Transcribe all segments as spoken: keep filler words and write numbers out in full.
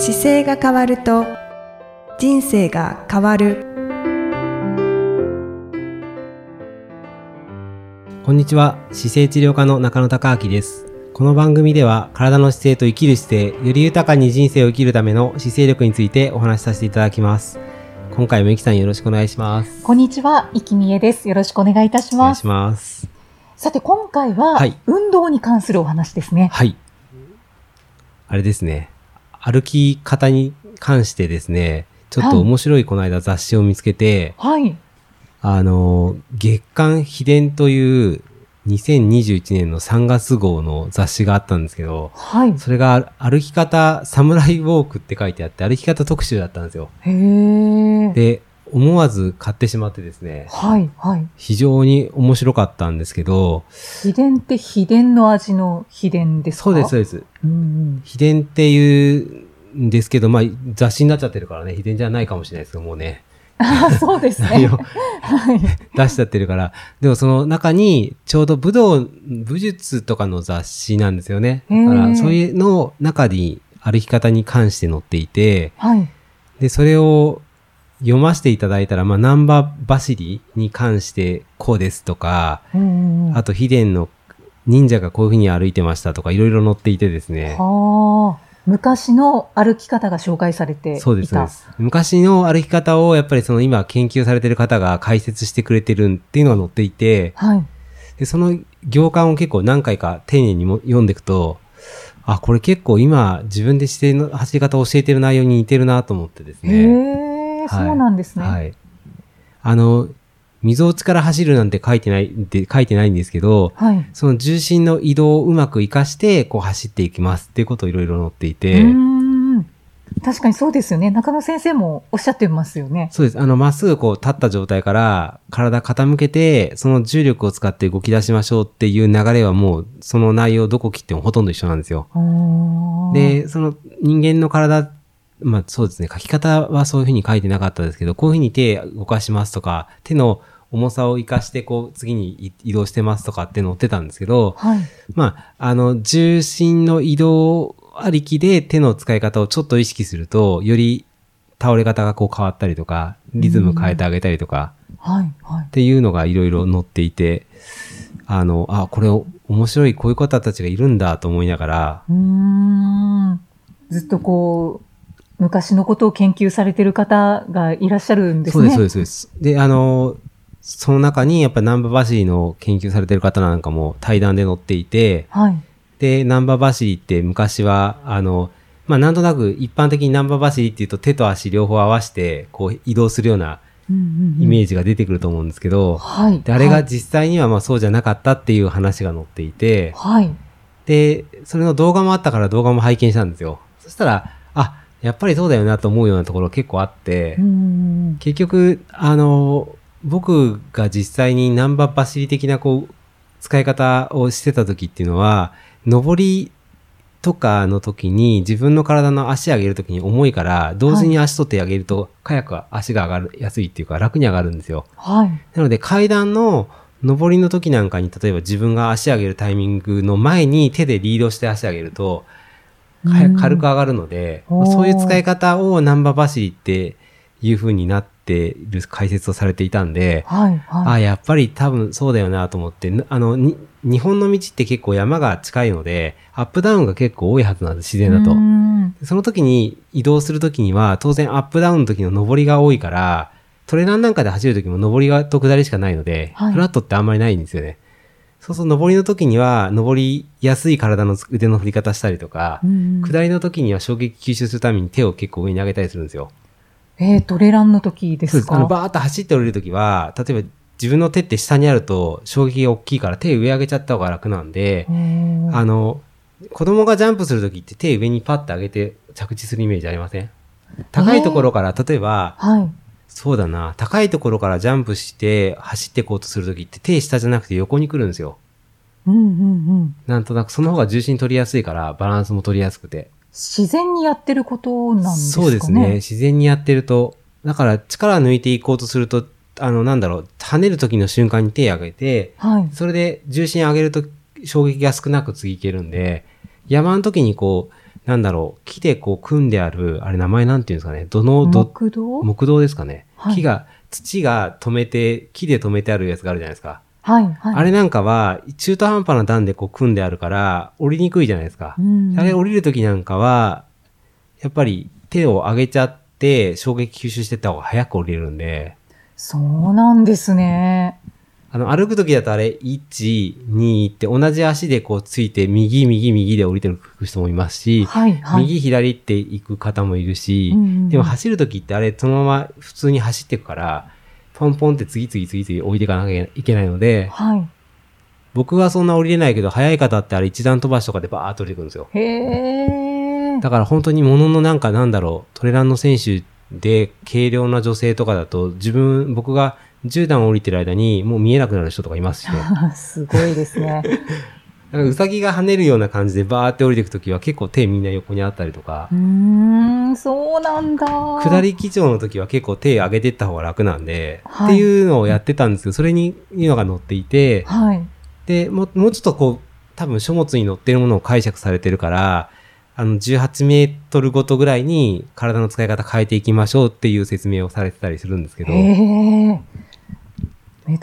姿勢が変わると人生が変わる。こんにちは、姿勢治療科の中野孝明です。この番組では体の姿勢と生きる姿勢、より豊かに人生を生きるための姿勢力についてお話しさせていただきます。今回もいきさん、よろしくお願いします。こんにちは、いきみえです。よろしくお願いいたします。お願いします。さて今回は、はい、運動に関するお話ですね。はい、あれですね、歩き方に関してですね、ちょっと面白いこの間雑誌を見つけて、はい、あの月刊秘伝というにせんにじゅういちねんのさんがつ号の雑誌があったんですけど、はい、それが歩き方サムライウォークって書いてあって、歩き方特集だったんですよ。へー。で、思わず買ってしまってですね、はいはい、非常に面白かったんですけど、秘伝って秘伝の味の秘伝ですか？そうですそうです、うん、秘伝っていうんですけど、まあ雑誌になっちゃってるからね、秘伝じゃないかもしれないですけどもうね。あ、そうですね。はい、出しちゃってるから。でもその中にちょうど武道、武術とかの雑誌なんですよね。だからそういうの中に歩き方に関して載っていて、はい、で、それを読ませていただいたら、まあ、難波走りに関してこうですとか、うんうんうん、あと秘伝の忍者がこういうふうに歩いてましたとか、いろいろ載っていてですね。はあ。昔の歩き方が紹介されていた。そうですそうです。昔の歩き方をやっぱりその今研究されている方が解説してくれてるっていうのが載っていて、はい、でその行間を結構何回か丁寧にも読んでいくと、あ、これ結構今自分でしての走り方を教えてる内容に似てるなと思ってですね。へー、はい、そうなんですね。はい。あの、溝落ちから走るなんて書いてないって書いてないんですけど、はい、その重心の移動をうまく活かしてこう走っていきますっていうことをいろいろ載っていて、うーん、確かにそうですよね。中野先生もおっしゃってますよね。そうです。あのまっすぐこう立った状態から体傾けて、その重力を使って動き出しましょうっていう流れはもうその内容どこ切ってもほとんど一緒なんですよ。で、その人間の体、まあそうですね、書き方はそういうふうに書いてなかったですけど、こういうふうに手動かしますとか、手の重さを活かしてこう次に移動してますとかって載ってたんですけど、はい、まああの重心の移動ありきで手の使い方をちょっと意識すると、より倒れ方がこう変わったりとか、リズム変えてあげたりとか、はいはい、っていうのがいろいろ載っていて、あの、あ、これ面白い、こういう方たちがいるんだと思いながら、うーん、ずっとこう昔のことを研究されている方がいらっしゃるんですね。そうです、そうです、そうです。で、あの、その中にやっぱり難波走りの研究されている方なんかも対談で載っていて、はい、で、難波走りって昔は、あの、まあ、なんとなく一般的に難波走りっていうと手と足両方合わせてこう移動するようなイメージが出てくると思うんですけど、うんうんうん、で、あれが実際にはまあそうじゃなかったっていう話が載っていて、はい、で、それの動画もあったから動画も拝見したんですよ。そしたら、あ、やっぱりそうだよなと思うようなところ結構あって、うん、結局、あの、僕が実際に難波走り的なこう、使い方をしてた時っていうのは、上りとかの時に自分の体の足上げる時に重いから、同時に足と手上げると、早く足が上がりやすいっていうか、楽に上がるんですよ。はい、なので階段の上りの時なんかに、例えば自分が足上げるタイミングの前に手でリードして足上げると、軽く上がるので、うん、そういう使い方を難波走りっていう風になっている解説をされていたんで、はいはい、あ、やっぱり多分そうだよなと思って、あのに日本の道って結構山が近いのでアップダウンが結構多いはずなんです、自然だと。うん、その時に移動する時には当然アップダウンの時の上りが多いから、トレランなんかで走る時も上りがと下りしかないので、はい、フラットってあんまりないんですよね。そうそう、上りの時には上りやすい体の腕の振り方したりとか、うん、下りの時には衝撃吸収するために手を結構上に上げたりするんですよ。えー、トレランの時ですか？そうです。あのバーッと走って降りる時は、例えば自分の手って下にあると衝撃が大きいから手上上げちゃった方が楽なんで、あの子供がジャンプする時って手上にパッと上げて着地するイメージありません？高いところから、えー、例えば、はい、そうだな。高いところからジャンプして走っていこうとするときって手下じゃなくて横に来るんですよ。うんうんうん。なんとなくその方が重心取りやすいからバランスも取りやすくて。自然にやってることなんですかね。そうですね。自然にやってると。だから力抜いていこうとすると、あのなんだろう、跳ねるときの瞬間に手上げて、はい、それで重心上げると衝撃が少なく次いけるんで、山のときにこう、なんだろう、木でこう組んである、あれ名前なんていうんですかね、どのど木道木道ですかね、はい、木が土が止めて木で止めてあるやつがあるじゃないですか、はいはい、あれなんかは中途半端な段でこう組んであるから降りにくいじゃないですか、うん、あれ降りるときなんかはやっぱり手を上げちゃって衝撃吸収してった方が早く降りれるんで。そうなんですね。あの歩くときだとあれいち、にって同じ足でこうついて右右右で降りてる人もいますし、はいはい、右左って行く方もいるし、うんうん、でも走るときってあれそのまま普通に走っていくからポンポンって次々次々降りていかなきゃいけないので、はい、僕はそんな降りれないけど早い方ってあれ一段飛ばしとかでバーッと降りてくるんですよ。へー。だから本当にもののなんかなんだろう、トレランの選手で軽量な女性とかだと自分僕がじゅう段降りてる間にもう見えなくなる人とかいますしね。すごいですね。なんかウサギが跳ねるような感じでバーって降りていくときは結構手みんな横にあったりとか。うーん、そうなんだ。下り基調のときは結構手上げていった方が楽なんで、はい、っていうのをやってたんですけど、それにニノが乗っていて、はい、でもう、もうちょっとこう多分書物に載ってるものを解釈されてるから、あのじゅうはちメートルごとぐらいに体の使い方変えていきましょうっていう説明をされてたりするんですけど。へー。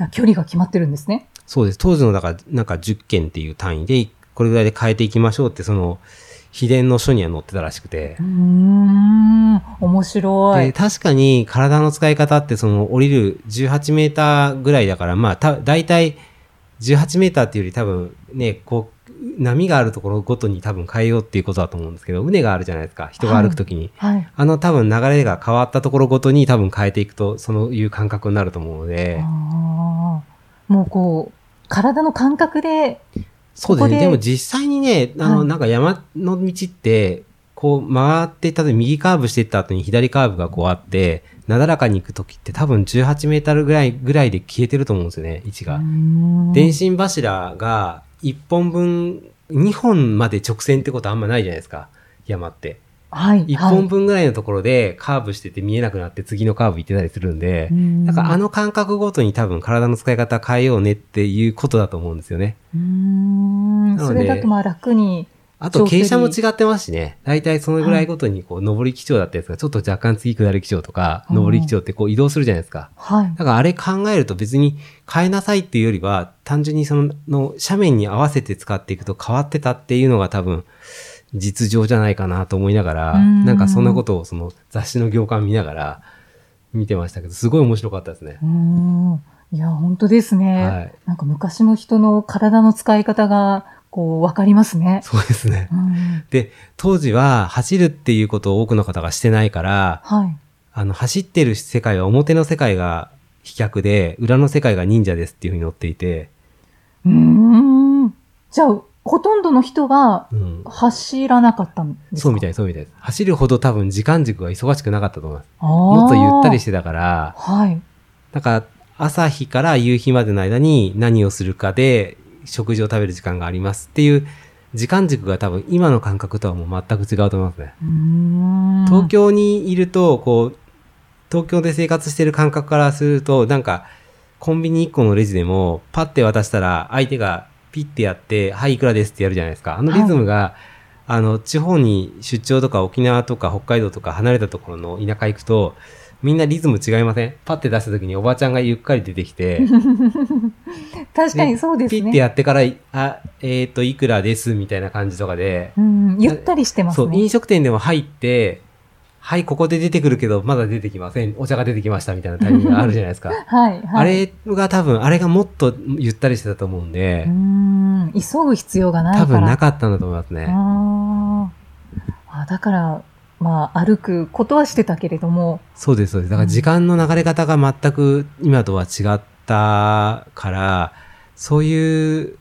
距離が決まってるんですね。そうです。当時のだからなんかじゅっけんっていう単位でこれぐらいで変えていきましょうってその秘伝の書には載ってたらしくて。うーん、面白い。で確かに体の使い方ってその降りるじゅうはちメーターぐらいだから、まあた大体じゅうはちメーターっていうより多分ねこう波があるところごとに多分変えようっていうことだと思うんですけど、畝があるじゃないですか、人が歩くときに、はいはい、あの多分流れが変わったところごとに多分変えていくとそういう感覚になると思うので。あ、もうこう体の感覚で。そうですね。ここ で, でも実際にね、あの、はい、なんか山の道ってこう回って例えば右カーブしていった後に左カーブがこうあってなだらかに行くときって多分じゅうはちメートルぐらいぐらいで消えてると思うんですよね、位置が。電信柱がいっぽんぶんにほんまで直線ってことあんまないじゃないですか、山って、はいはい、いっぽんぶんぐらいのところでカーブしてて見えなくなって次のカーブ行ってたりするんで、だからあの感覚ごとに多分体の使い方変えようねっていうことだと思うんですよね。うーん、それだとまあ楽に。あと傾斜も違ってますしね、だいたいそのぐらいごとにこう上り基調だったやつがちょっと若干次下り基調とか、はい、上り基調ってこう移動するじゃないですか、はい、だからあれ考えると別に変えなさいっていうよりは単純にそのの斜面に合わせて使っていくと変わってたっていうのが多分実情じゃないかなと思いながら、んなんかそんなことをその雑誌の行間見ながら見てましたけど、すごい面白かったですね。うーん、いや本当ですね、はい、なんか昔の人の体の使い方がこう分かりますね。そうですね、うん、で当時は走るっていうことを多くの方がしてないから、はい、あの走ってる世界は表の世界が飛脚で裏の世界が忍者ですっていうふうに載っていて。うーん、じゃあほとんどの人が走らなかったんですか、うん、そうみたいそうみたいです。走るほど多分時間軸が忙しくなかったと思います。もっとゆったりしてたから、はい、だから朝日から夕日までの間に何をするかで食事を食べる時間がありますっていう時間軸が多分今の感覚とはもう全く違うと思いますね。うーん、東京にいるとこう東京で生活してる感覚からするとなんかコンビニいっこのレジでもパッて渡したら相手がピッてやってはいいくらですってやるじゃないですか。あのリズムが、はい、あの地方に出張とか沖縄とか北海道とか離れたところの田舎行くとみんなリズム違いません？パッて出した時におばちゃんがゆっかり出てきて確かにそうですね。ピッてやってからあ、えーと、いくらですみたいな感じとかで、うん、ゆったりしてますね。そう、飲食店でも入ってはいここで出てくるけどまだ出てきません、お茶が出てきましたみたいなタイミングがあるじゃないですかはい、はい、あれが多分あれがもっとゆったりしてたと思うんで、うーん、急ぐ必要がないから多分なかったんだと思いますね。ああ、だからまあ、歩くことはしてたけれども。そうですそうです。だから時間の流れ方が全く今とは違ったから、そういう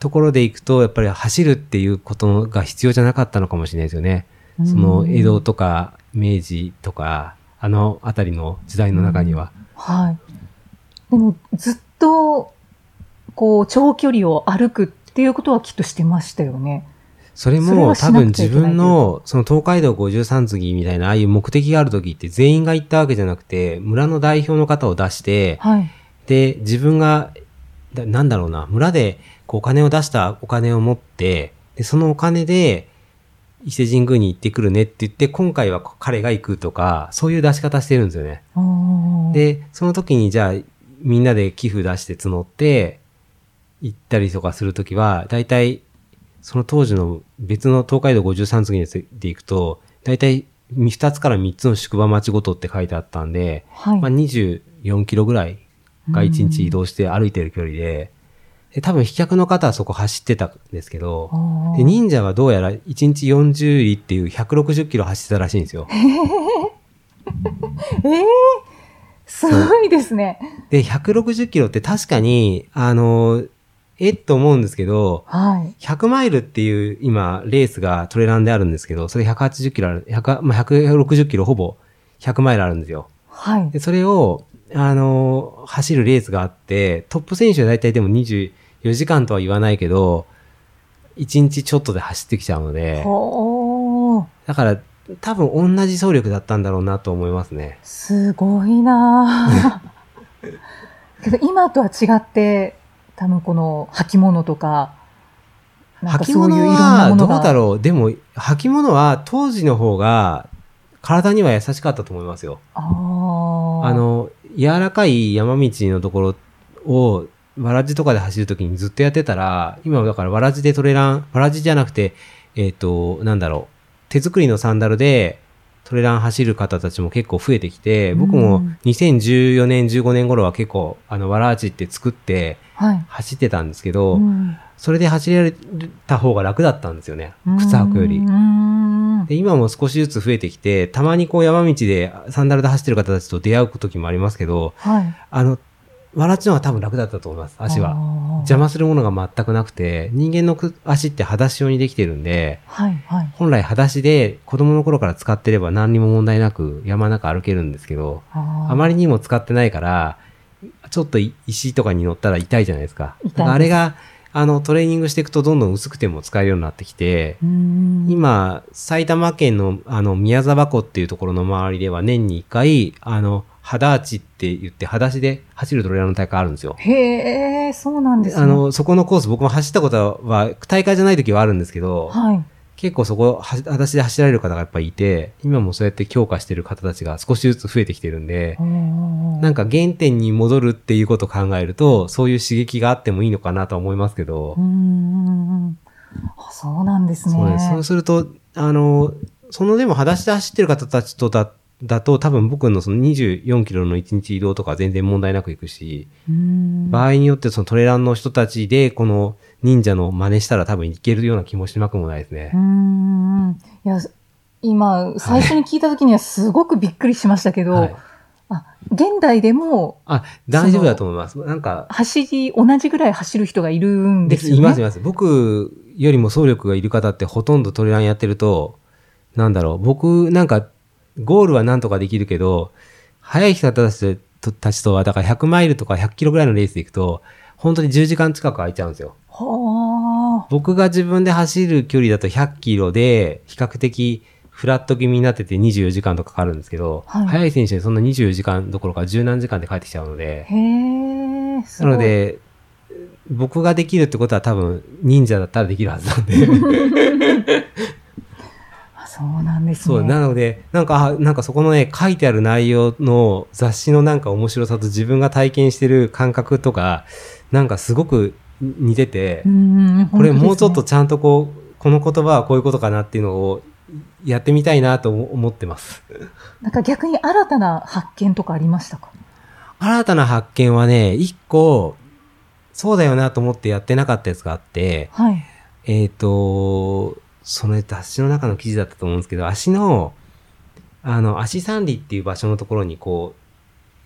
ところでいくとやっぱり走るっていうことが必要じゃなかったのかもしれないですよね。その江戸とか明治とかあのあたりの時代の中には、はい。でもずっとこう長距離を歩くっていうことはきっとしてましたよね。それも多分自分のその東海道ごじゅうさん次みたいなああいう目的がある時って全員が行ったわけじゃなくて村の代表の方を出して、はい、で自分がなんだろうな村でこうお金を出したお金を持ってでそのお金で伊勢神宮に行ってくるねって言って今回は彼が行くとかそういう出し方してるんですよね。でその時にじゃあみんなで寄付出して募って行ったりとかするときはだいたいその当時の別の東海道ごじゅうさん次で行くとだいたいふたつからみっつの宿場町ごとって書いてあったんで、はいまあ、にじゅうよんキロぐらいがいちにち移動して歩いてる距離で、で多分飛脚の方はそこ走ってたんですけどで忍者はどうやらいちにちよんじゅう里っていうひゃくろくじゅっキロ走ってたらしいんですよ。えー、えー、すごいですね。でひゃくろくじゅっキロって確かにあのえっと思うんですけど、はい、ひゃくマイルっていう今レースがトレランであるんですけどそれひゃくはちじゅっキロある、ひゃく、まあ、ひゃくろくじゅっキロほぼひゃくマイルあるんですよ、はい、でそれをあの走るレースがあってトップ選手はだいたいでもにじゅうよじかんとは言わないけどいちにちちょっとで走ってきちゃうのでだから多分同じ走力だったんだろうなと思いますね。すごいなけど今とは違って多分この履物とかなんかそういういろんなものが履物はどうだろう。でも履物は当時の方が体には優しかったと思いますよ。ああの柔らかい山道のところをわらじとかで走るときにずっとやってたら今だからわらじでトレランわらじじゃなくてえっとなんだろう手作りのサンダルでトレラン走る方たちも結構増えてきて僕もにせんじゅうよねんじゅうごねん頃は結構あのわらじって作って走ってたんですけど、はいうん、それで走れた方が楽だったんですよね靴履くより。で今も少しずつ増えてきてたまにこう山道でサンダルで走ってる方たちと出会う時もありますけど、はい、あのわらじの方が多分楽だったと思います。足は邪魔するものが全くなくて人間の足って裸足用にできてるんで、はいはい、本来裸足で子供の頃から使ってれば何にも問題なく山の中歩けるんですけど あ, あまりにも使ってないからちょっと石とかに乗ったら痛いじゃないですか。だからあれがあのトレーニングしていくとどんどん薄くても使えるようになってきて今埼玉県 の, あの宮沢湖っていうところの周りでは年にいっかいあの肌足って言って裸足で走るトレランの大会あるんですよ。へーそうなんですね。あのそこのコース僕も走ったことは大会じゃない時はあるんですけど、はい、結構そこ裸足で走られる方がやっぱりいて今もそうやって強化してる方たちが少しずつ増えてきてるんでなんか原点に戻るっていうことを考えるとそういう刺激があってもいいのかなとは思いますけど。うーんあそうなんですね。 そうです。そうするとあのそのでも裸足で走ってる方たちとだだと多分僕のそのにじゅうよんキロのいちにち移動とか全然問題なく行くしうーん場合によってそのトレランの人たちでこの忍者の真似したら多分いけるような気もしなくもないですね。うーんいや今最初に聞いた時にはすごくびっくりしましたけど、はい、あ現代でもあ大丈夫だと思います。なんか走り同じぐらい走る人がいるんですよね。いますいます。僕よりも走力がいる方ってほとんどトレランやってるとなんだろう僕なんかゴールはなんとかできるけど、速い人たちと、たちとは、だからひゃくマイルとかひゃくキロぐらいのレースで行くと、本当にじゅうじかん近く空いちゃうんですよ。はー。僕が自分で走る距離だとひゃくキロで、比較的フラット気味になっててにじゅうよじかんとかかかるんですけど、はい、速い選手にそんなにじゅうよじかんどころか十何時間で帰ってきちゃうので、へー、すごい。なので、僕ができるってことは多分忍者だったらできるはずなんで。そうなんですね。そうなのでなんかなんかそこのね書いてある内容の雑誌のなんか面白さと自分が体験してる感覚とかなんかすごく似ててうんこれもうちょっとちゃんとこうこの言葉はこういうことかなっていうのをやってみたいなと思ってます。なんか逆に新たな発見とかありましたか？新たな発見はね一個そうだよなと思ってやってなかったやつがあって、はい、えっとその雑誌の中の記事だったと思うんですけど、足の、あの、足三里っていう場所のところに、こう、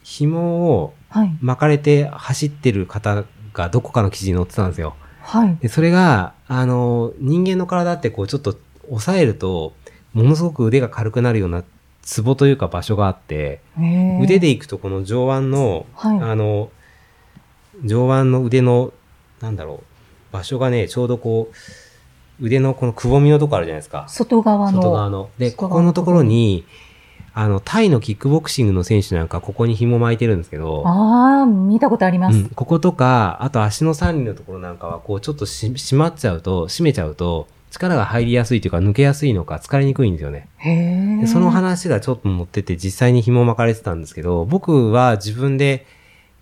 紐を巻かれて走ってる方がどこかの記事に載ってたんですよ。はい。で、それが、あの、人間の体ってこう、ちょっと抑えると、ものすごく腕が軽くなるようなツボというか場所があって、腕で行くとこの上腕の、はい、あの、上腕の腕の、なんだろう、場所がね、ちょうどこう、腕のこのくぼみのとこあるじゃないですか。外側の。外側の。で、ここのところに、あの、タイのキックボクシングの選手なんか、ここに紐巻いてるんですけど。ああ、見たことあります。うん、こことか、あと足の三里のところなんかは、こう、ちょっとし、締まっちゃうと、締めちゃうと、力が入りやすいというか抜けやすいのか疲れにくいんですよね。へでその話がちょっと持ってて実際に紐巻かれてたんですけど、僕は自分で、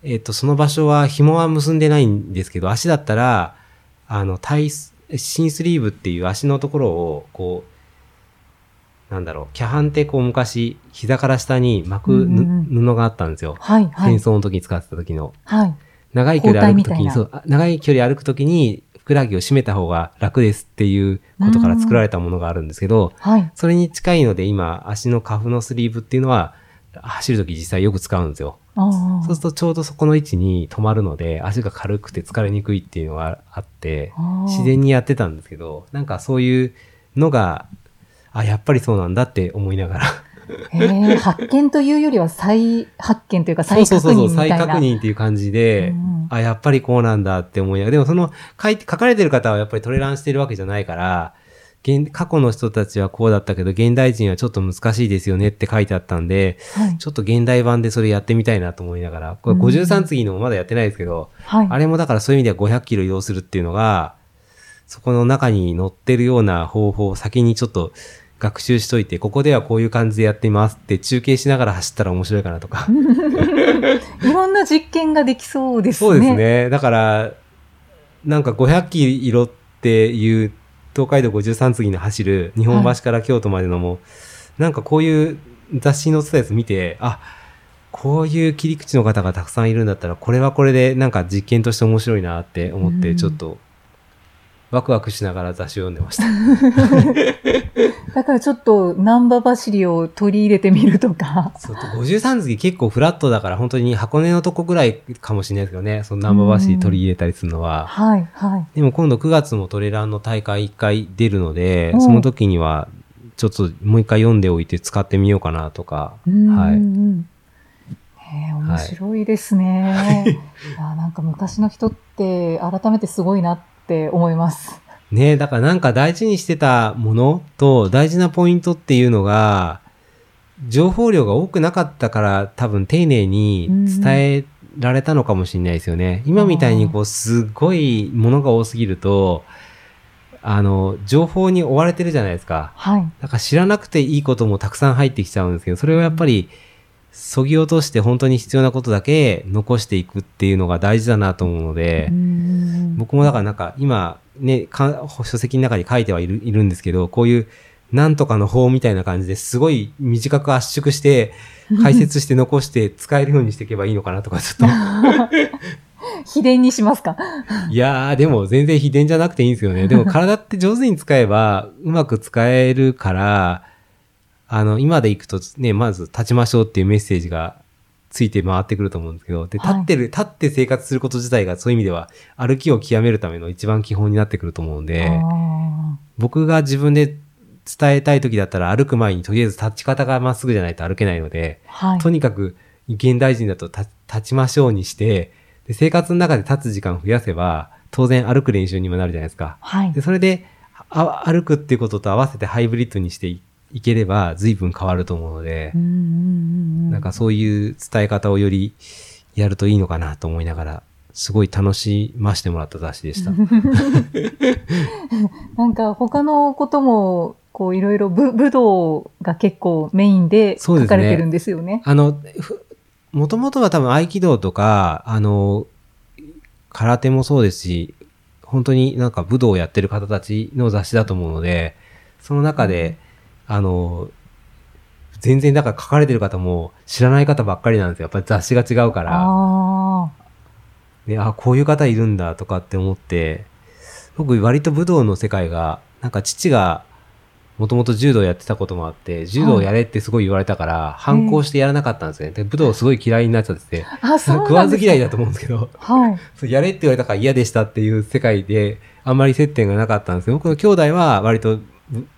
えっと、その場所は紐は結んでないんですけど、足だったらあのタイシンスリーブっていう足のところをこうなんだろう、キャハンってこう昔膝から下に巻く、うんうん、布があったんですよ、はいはい、戦争の時に使ってた時の、はい、長い距離歩く時にそう長い距離歩く時にふくらはぎを締めた方が楽ですっていうことから作られたものがあるんですけど、はい、それに近いので今足のカフのスリーブっていうのは走るとき実際よく使うんですよ。そうするとちょうどそこの位置に止まるので足が軽くて疲れにくいっていうのがあって自然にやってたんですけど、なんかそういうのがあやっぱりそうなんだって思いながらへ発見というよりは再発見というか再確認みたいな。そうそうそう、再確認っていう感じで、うん、あやっぱりこうなんだって思いながら、でもその書いて書かれてる方はやっぱりトレランしてるわけじゃないから現過去の人たちはこうだったけど現代人はちょっと難しいですよねって書いてあったんで、はい、ちょっと現代版でそれやってみたいなと思いながら、これごじゅうさん次のもまだやってないですけど、はい、あれもだからそういう意味ではごひゃくキロ移動するっていうのがそこの中に載ってるような方法を先にちょっと学習しといて、ここではこういう感じでやってますって中継しながら走ったら面白いかなとかいろんな実験ができそうですね。そうですね。だからなんかごひゃくキロっていう東海道ごじゅうさん次の走る日本橋から京都までのも、はい、なんかこういう雑誌の載ってたやつ見て、あ、こういう切り口の方がたくさんいるんだったらこれはこれでなんか実験として面白いなって思って、うん、ちょっとワクワクしながら雑誌を読んでましただからちょっと難波走りを取り入れてみるとかそうごじゅうさん次結構フラットだから本当に箱根のとこぐらいかもしれないですけどね、その難波走り取り入れたりするのは、はいはい、でも今度くがつもトレランの大会いっかい出るので、その時にはちょっともう一回読んでおいて使ってみようかなとか、はいえー、面白いですね、はい、いやなんか昔の人って改めてすごいなってって思いますね。だからなんか大事にしてたものと大事なポイントっていうのが情報量が多くなかったから多分丁寧に伝えられたのかもしれないですよね、うん、今みたいにこうすごいものが多すぎるとあの情報に追われてるじゃないですか、はい、だから知らなくていいこともたくさん入ってきちゃうんですけど、それはやっぱり削ぎ落として本当に必要なことだけ残していくっていうのが大事だなと思うので、うん、僕もだからなんか今ねか書籍の中に書いてはいる、いるんですけど、こういうなんとかの法みたいな感じですごい短く圧縮して解説して残して使えるようにしていけばいいのかなとかちょっと秘伝にしますかいやーでも全然秘伝じゃなくていいんですよね。でも体って上手に使えばうまく使えるからあの今でいくとね、まず立ちましょうっていうメッセージがついて回ってくると思うんですけど、で立ってる、はい、立って生活すること自体がそういう意味では歩きを極めるための一番基本になってくると思うんで、僕が自分で伝えたい時だったら歩く前にとりあえず立ち方がまっすぐじゃないと歩けないので、はい、とにかく現代人だと立ちましょうにして、で生活の中で立つ時間を増やせば当然歩く練習にもなるじゃないですか、はい、でそれであ歩くっていうことと合わせてハイブリッドにしていっていければ随分変わると思うので、うんうんうん、なんかそういう伝え方をよりやるといいのかなと思いながら、すごい楽しましてもらった雑誌でしたなんか他のこともこういろいろ武道が結構メインで書かれてるんですよね。あのもともとは多分合気道とかあの空手もそうですし、本当になんか武道をやってる方たちの雑誌だと思うので、その中で、うんあの全然だから書かれてる方も知らない方ばっかりなんですよ。やっぱり雑誌が違うから、あ、ね、あこういう方いるんだとかって思って、僕割と武道の世界がなんか父がもともと柔道やってたこともあって、柔道やれってすごい言われたから反抗してやらなかったんですよね、えー、で武道すごい嫌いになっちゃってて、食わず嫌いだと思うんですけど、はい、そうやれって言われたから嫌でしたっていう世界であんまり接点がなかったんですけど、僕の兄弟は割と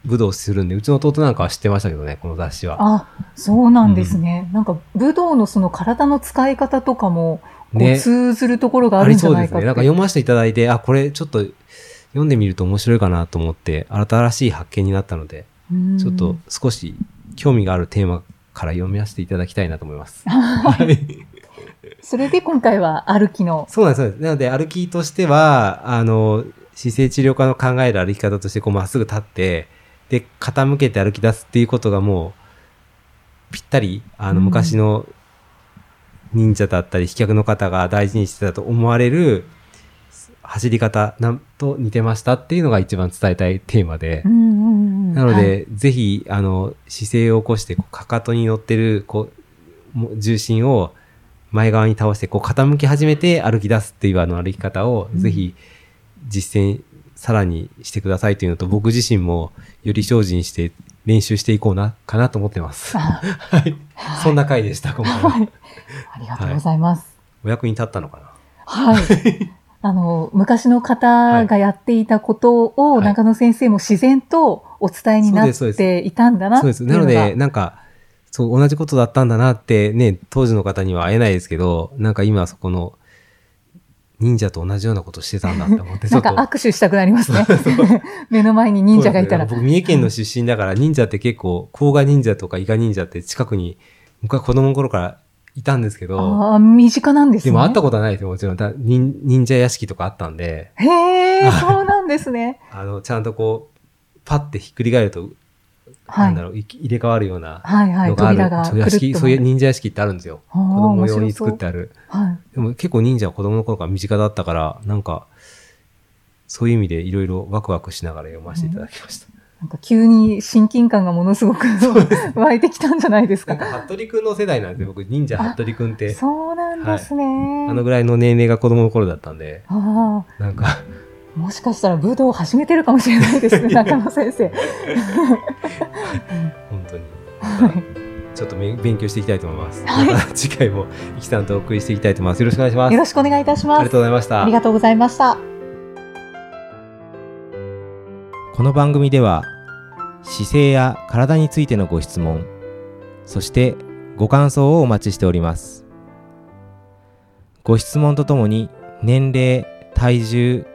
武道するんで、うちの弟なんかは知ってましたけどね、この雑誌は。あ、そうなんですね、うん、なんか武道のその体の使い方とかもこう通ずるところがあるんじゃないかって、ね、ありそうですね。なんか読ませていただいて、あこれちょっと読んでみると面白いかなと思って新しい発見になったので、ちょっと少し興味があるテーマから読みさせていただきたいなと思いますそれで今回は歩きのそうなんです。なので歩きとしてはあの姿勢治療家の考える歩き方としてこうまっすぐ立ってで傾けて歩き出すっていうことがもうぴったりあの昔の忍者だったり飛脚の方が大事にしてたと思われる走り方なんと似てましたっていうのが一番伝えたいテーマで、うんうんうん、なので、はい、ぜひあの姿勢を起こしてこうかかとに乗ってるこう重心を前側に倒してこう傾き始めて歩き出すっていうあの歩き方をぜひ実践さらにしてくださいというのと、うん、僕自身もより精進して練習していこうなかなと思ってます。はい、そんな回でした今回、はい、ありがとうございます、はい。お役に立ったのかな。はい。あの昔の方がやっていたことを、はい、中野先生も自然とお伝えになっていたんだなっていうのが。そうです、そうです。なのでなんかそう同じことだったんだなってね当時の方には会えないですけどなんか今そこの忍者と同じようなことしてたんだって思ってなんか握手したくなりますね目の前に忍者がいたら、ね、僕三重県の出身だから忍者って結構甲賀忍者とか伊賀忍者って近くに僕は子供の頃からいたんですけどあ身近なんですねでも会ったことはないですよもちろんだ忍, 忍者屋敷とかあったんでへーそうなんですねあのちゃんとこうパッてひっくり返るとなんだろう入れ替わるようなのがある、はいはいはい、そういう忍者屋敷ってあるんですよ子供用に作ってある、はい、でも結構忍者は子供の頃から身近だったからなんかそういう意味でいろいろワクワクしながら読ませていただきました、うん、なんか急に親近感がものすごく湧いてきたんじゃないですかなんか服部くんの世代なんで僕忍者服部くんってそうなんですね、はい、あのぐらいの年齢が子供の頃だったんであなんかもしかしたら武道を始めてるかもしれないですね中野先生本当に、はい、ちょっと勉強していきたいと思います、はい、また次回もイキさんとお送りしていきたいと思いますよろしくお願いしますよろしくお願いいたしますありがとうございましたありがとうございましたこの番組では姿勢や体についてのご質問そしてご感想をお待ちしておりますご質問とともに年齢、体重